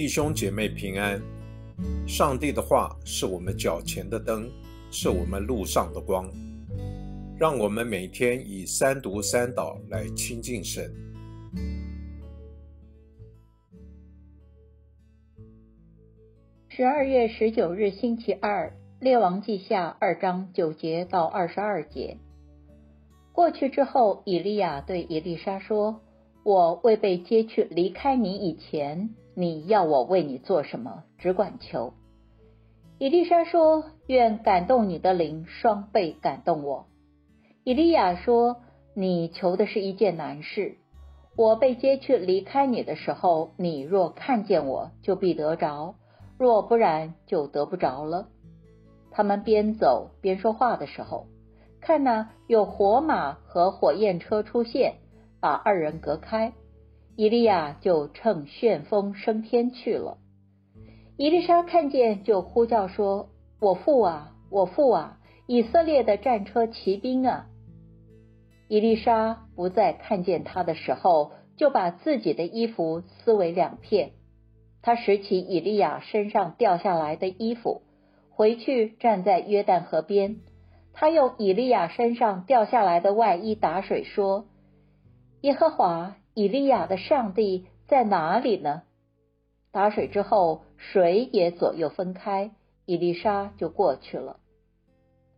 弟兄姐妹平安。上帝的话是我们脚前的灯，是我们路上的光。让我们每天以三读三祷来亲近神。12月19日星期二，列王记下2章9节到22节。过去之后，以利亚对以利沙说：我未被接去离开你以前，你要我为你做什么，只管求。以利沙说：愿感动你的灵双倍感动我。以利亚说：你求的是一件难事，我被接去离开你的时候，你若看见我，就必得着，若不然，就得不着了。他们边走边说话的时候，看哪，有火马和火焰车出现，把二人隔开。以利亚就乘旋风升天去了。以利沙看见，就呼叫说：我父啊，我父啊，以色列的战车骑兵啊！以利沙不再看见他的时候，就把自己的衣服撕为两片，他拾起以利亚身上掉下来的衣服，回去站在约旦河边。他用以利亚身上掉下来的外衣打水，说：耶和华以利亚的上帝在哪里呢？打水之后，水也左右分开，以利沙就过去了。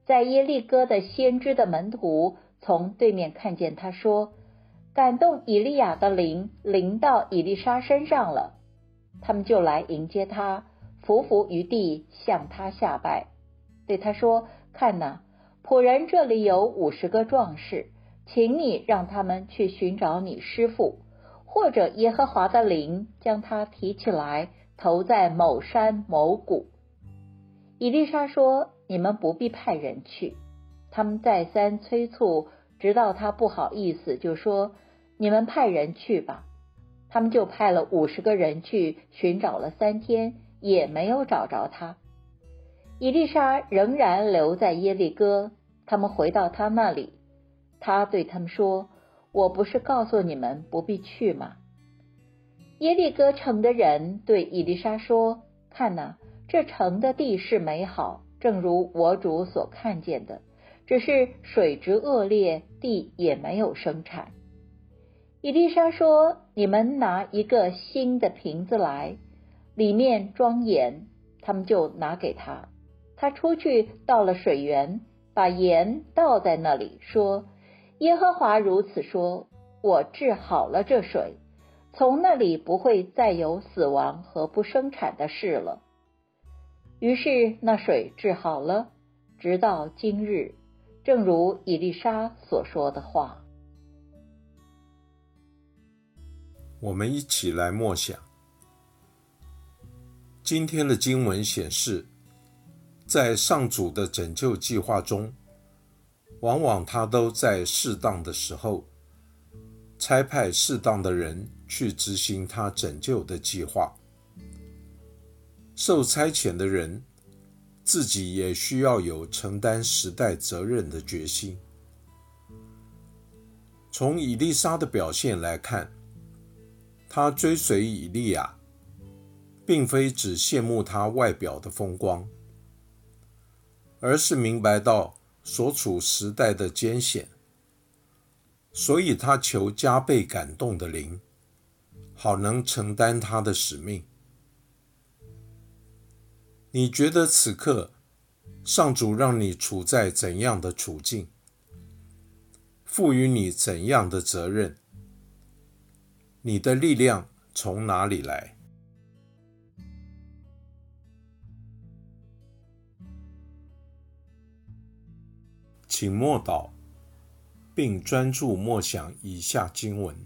在耶利哥的先知的门徒从对面看见他，说：感动以利亚的灵临到以利沙身上了。他们就来迎接他，伏伏于地，向他下拜，对他说：看哪，仆人这里有50个壮士，请你让他们去寻找你师父，或者耶和华的灵将他提起来，投在某山某谷。以利沙说：你们不必派人去。他们再三催促，直到他不好意思，就说：你们派人去吧。他们就派了50个人去，寻找了3天，也没有找着他。以利沙仍然留在耶利哥，他们回到他那里。他对他们说：我不是告诉你们不必去吗？耶利哥城的人对以利沙说：看哪，这城的地势美好，正如我主所看见的，只是水质恶劣，地也没有生产。以利沙说：你们拿一个新的瓶子来，里面装盐。他们就拿给他，他出去到了水源，把盐倒在那里，说：耶和华如此说，我治好了这水，从那里不会再有死亡和不生产的事了。于是那水治好了，直到今日，正如以利沙所说的话。我们一起来默想。今天的经文显示，在上主的拯救计划中，往往他都在适当的时候差派适当的人去执行他拯救的计划。受差遣的人自己也需要有承担时代责任的决心。从以利沙的表现来看，他追随以利亚，并非只羡慕他外表的风光，而是明白到所处时代的艰险，所以他求加倍感动的灵，好能承担他的使命。你觉得此刻上主让你处在怎样的处境，赋予你怎样的责任？你的力量从哪里来？请默祷，并专注默想以下经文，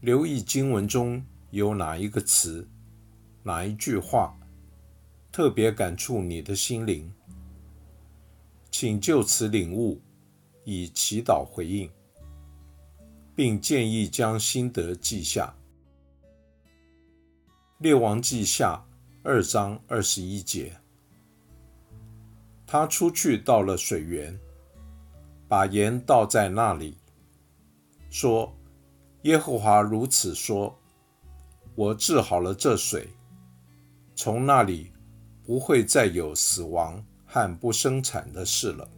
留意经文中有哪一个词、哪一句话特别感触你的心灵，请就此领悟，以祈祷回应，并建议将心得记下。列王记下2章21节。他出去到了水源，把盐倒在那里，说：耶和华如此说，我治好了这水，从那里不会再有死亡和不生产的事了。